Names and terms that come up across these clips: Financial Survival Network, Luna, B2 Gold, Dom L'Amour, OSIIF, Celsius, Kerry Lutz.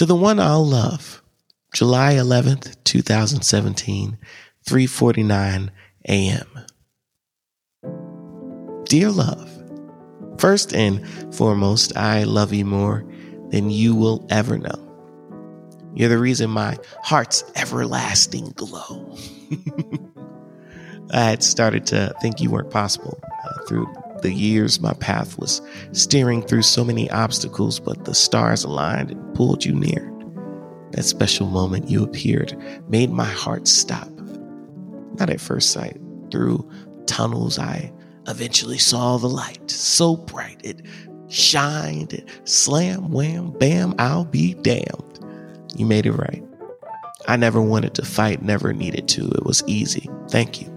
to the one I'll love. July 11th, 2017, 3:49 a.m. Dear love, first and foremost, I love you more than you will ever know. You're the reason my heart's everlasting glow. I had started to think you weren't possible. Through the years, my path was steering through so many obstacles, but the stars aligned and pulled you near. That special moment you appeared made my heart stop. Not at first sight. Through tunnels, I eventually saw the light, so bright it shined. It slam, wham, bam, I'll be damned. You made it right. I never wanted to fight, never needed to. It was easy. Thank you.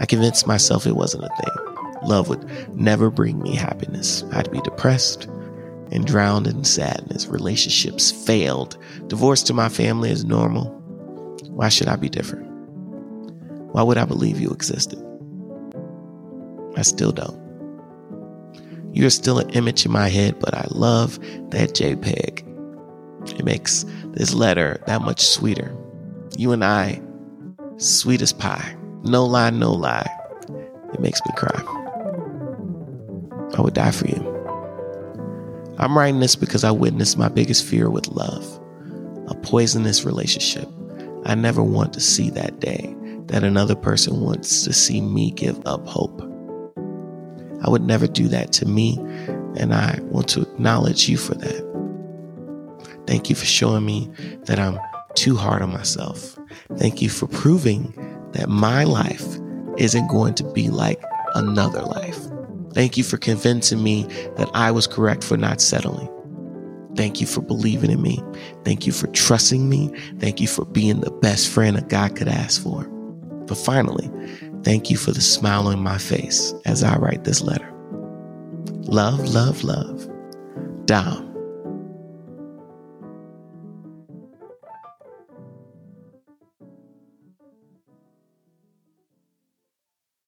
I convinced myself it wasn't a thing. Love would never bring me happiness. I'd be depressed and drowned in sadness. Relationships failed. Divorce to my family is normal. Why should I be different? Why would I believe you existed? I still don't. You're still an image in my head, but I love that JPEG. It makes this letter that much sweeter. You and I, sweet as pie. No lie, no lie. It makes me cry. I would die for you. I'm writing this because I witnessed my biggest fear with love, a poisonous relationship. I never want to see that day that another person wants to see me give up hope. I would never do that to me, and I want to acknowledge you for that. Thank you for showing me that I'm too hard on myself. Thank you for proving that my life isn't going to be like another life. Thank you for convincing me that I was correct for not settling. Thank you for believing in me. Thank you for trusting me. Thank you for being the best friend a guy could ask for. But finally, thank you for the smile on my face as I write this letter. Love, love, love. Dom.